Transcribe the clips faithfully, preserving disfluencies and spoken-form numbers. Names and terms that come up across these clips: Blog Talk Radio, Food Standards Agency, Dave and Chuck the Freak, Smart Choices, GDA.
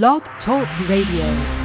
Blog Talk Radio.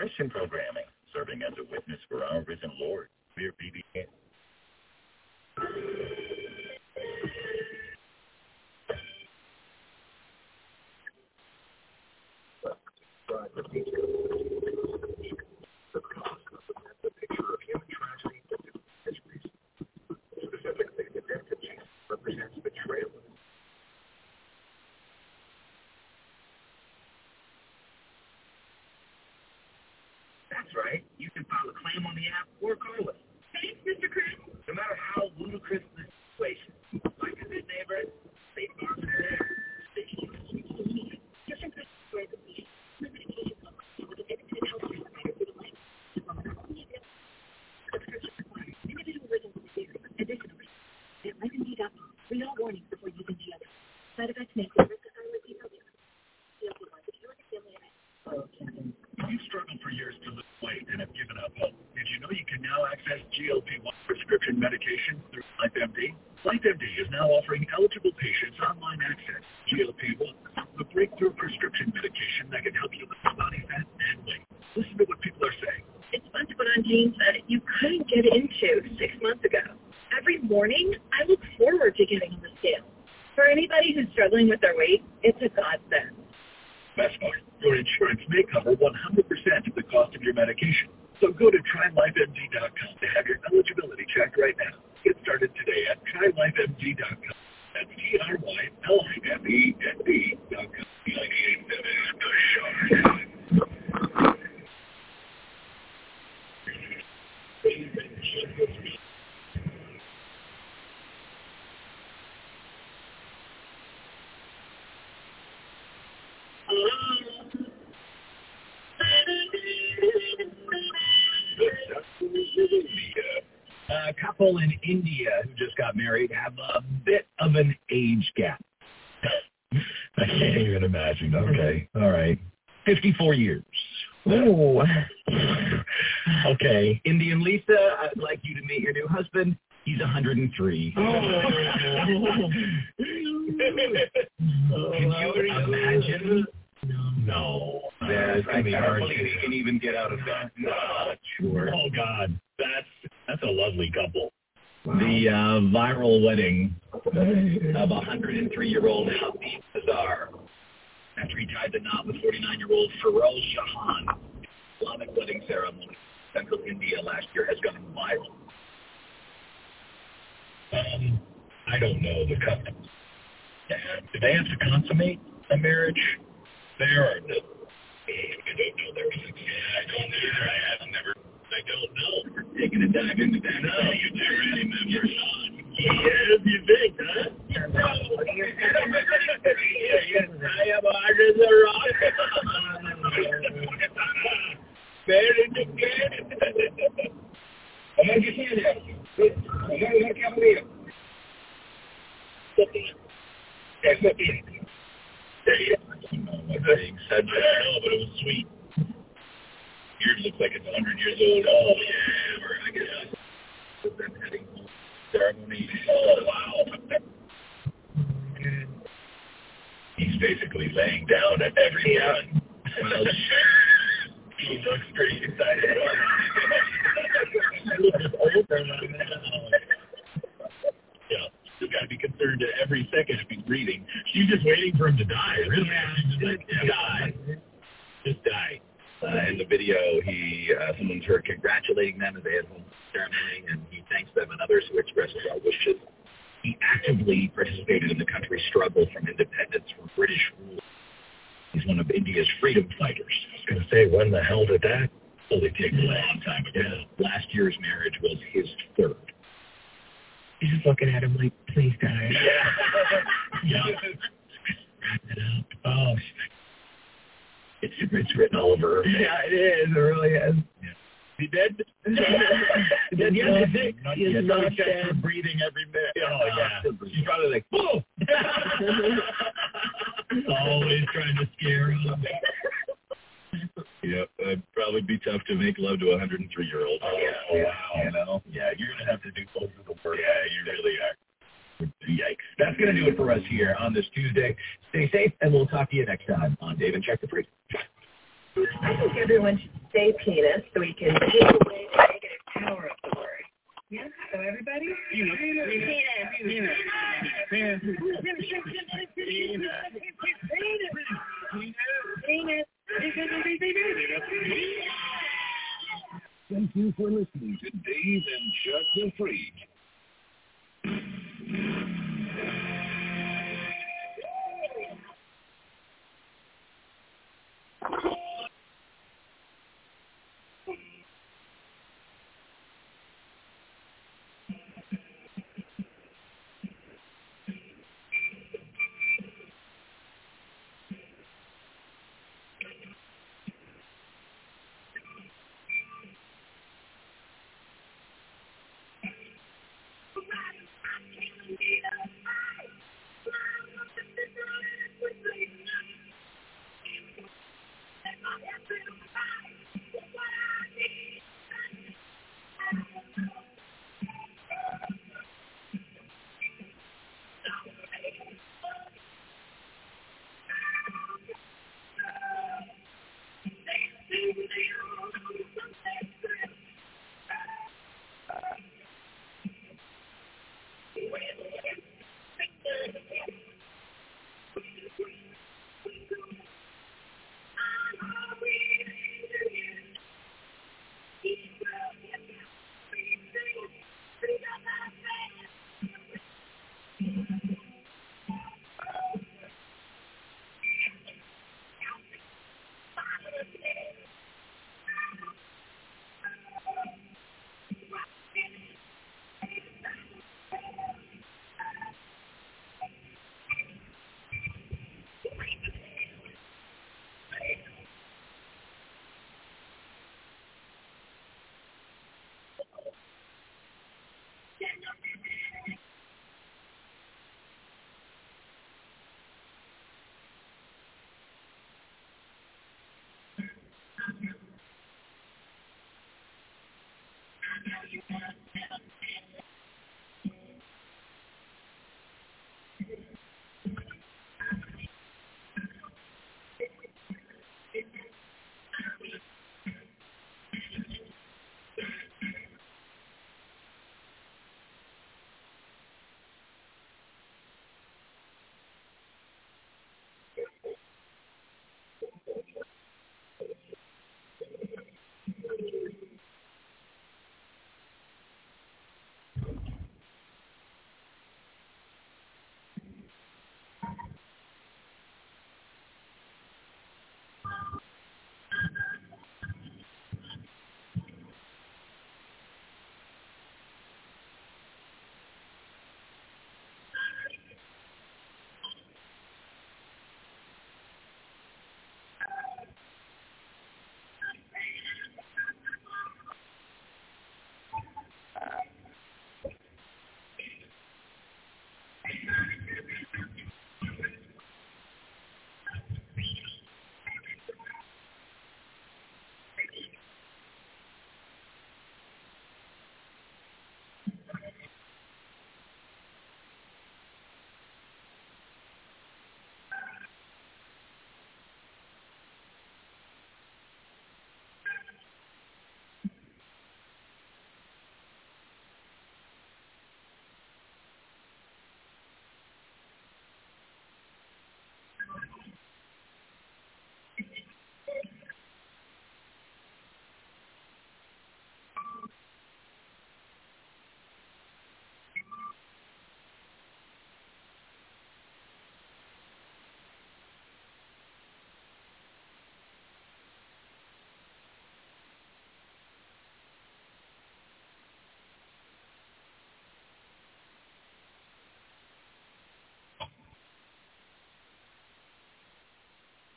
Christian programming, serving as a witness for our risen Lord, we are B B N. concerned that every second if he's breathing. She's just waiting for him to die. Really, just like, just die. Just die. Uh, in the video, he uh, someone's heard congratulating them as they had home ceremony, and he thanks them and others who expressed well wishes. He actively participated in the country's struggle from independence from British rule. He's one of India's freedom fighters. I was going to say, when the hell did that? Well, they take a long time ago. Yeah. Last year's marriage was his third. He's just looking at him like, please die. Yeah. Yeah. Wrap it up. Oh, it's, it's written all over her. Yeah, it is. It really is. Yeah. He dead? He's dead. Not, sick. Not, he is not dead. For breathing every minute. Oh, oh yeah. She's probably like, whoa! Always trying to scare him. Yep, it'd probably be tough to make love to a one hundred three-year-old. Oh, yeah, wow. You know? Yeah, you're going to have to do both of the work. Yeah, you really are. Yikes. That's going to do it for us here on this Tuesday. Stay safe, and we'll talk to you next time on Dave and Chuck the Freak. I think everyone should say penis so we can take away the negative power of the word. Yeah, so everybody? Penis. Penis. Penis. Penis. Penis. Penis. Penis. Penis. Penis. Thank you for listening to Dave and Chuck the Freak.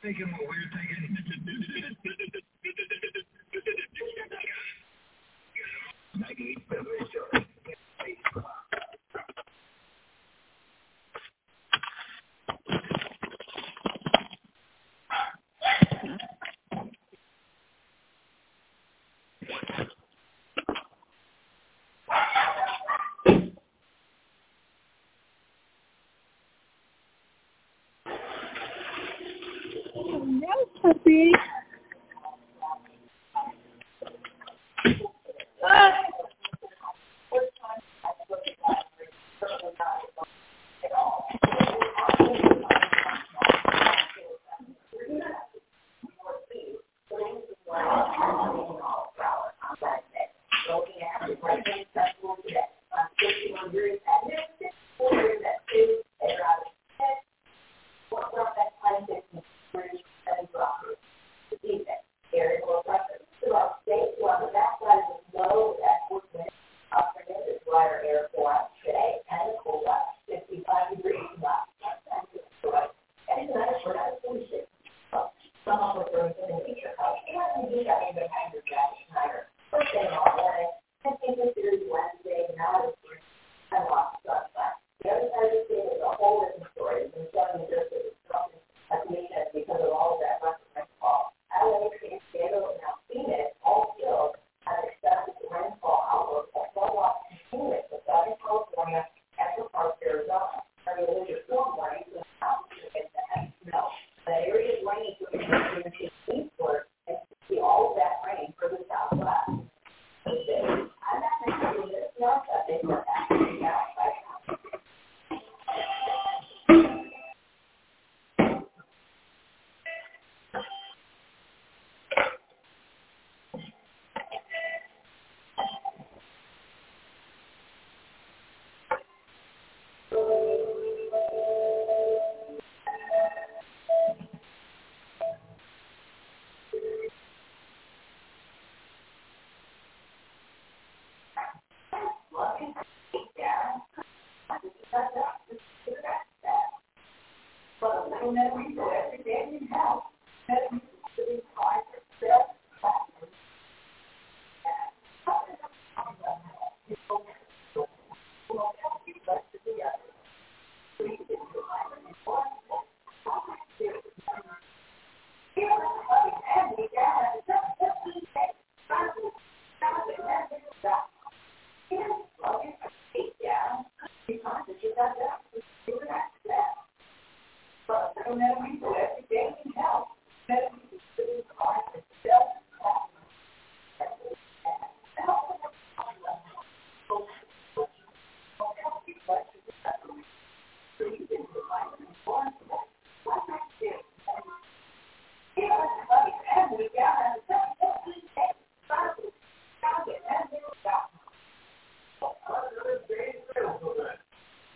thinking what we were thinking. Puppy. Ah.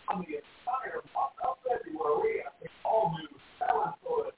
I'm going to get tired of myself everywhere. We have to all do the talent for it.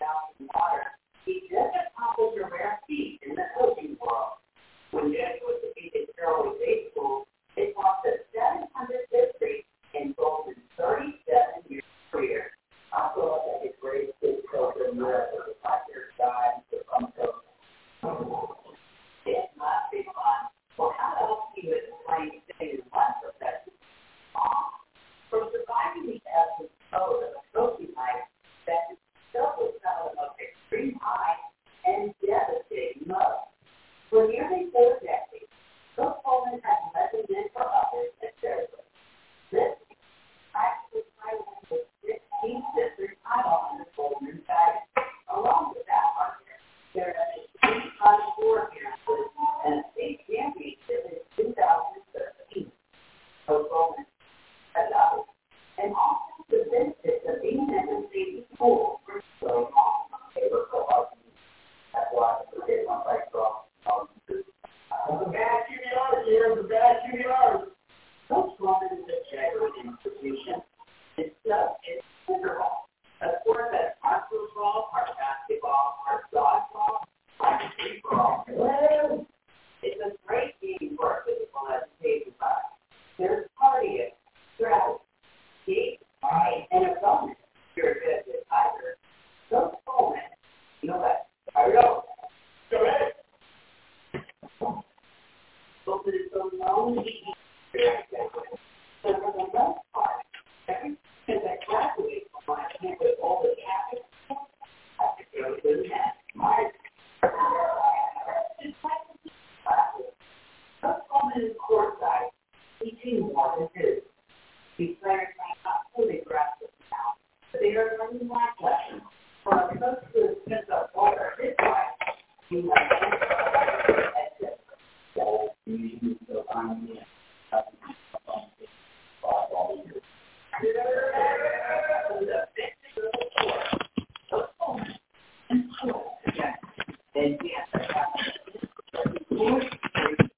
balancing water, he just accomplished a rare feat in the coaching world. When Jesse was defeated Carroll Day School, it cost us seven hundred victories and goals in thirty-seven years career. I thought that his greatest coach in America was like your guy to come coach. It's not big fun. Well, how else do you explain things like professional? From surviving the essence of a coaching life that is filled with some of extreme high and devastating low. For nearly four decades, Coach Coleman has led the men for others and servers. This week, practices Thailand with sixteen sisters titled under Coleman's guidance. Along with that partner, there are three hundred four campuses and a state championship in two thousand thirteen. Coach Coleman has others, and often the benefits of being in the state school for so long. They were so ugly. That's why I forget my life off. That's a bad Q B R, dear. That's a bad Q B R. Coach Coleman is a genuine institution. It's just, it's wonderful. Of course, that's our football, our basketball, our dodgeball, our streetball. Well, it's a great game for our physical education class. There's cardio, stress, gait, height, and abundance. You're good with either. Coach Coleman, you know that. There we go. Go ahead. Both of it's so long. So for the most part, every student that graduates from my campus, all the campus, I think they're really happy. My classes. Coach Coleman is courtside, teaching one and two. These players might not fully grasp this now, but they are learning life lessons. For a coach who has spent up all of his life, he might be able to do that. So, you need to find me. I've been five all year. So, the best is the court. So, it's home. And, yeah.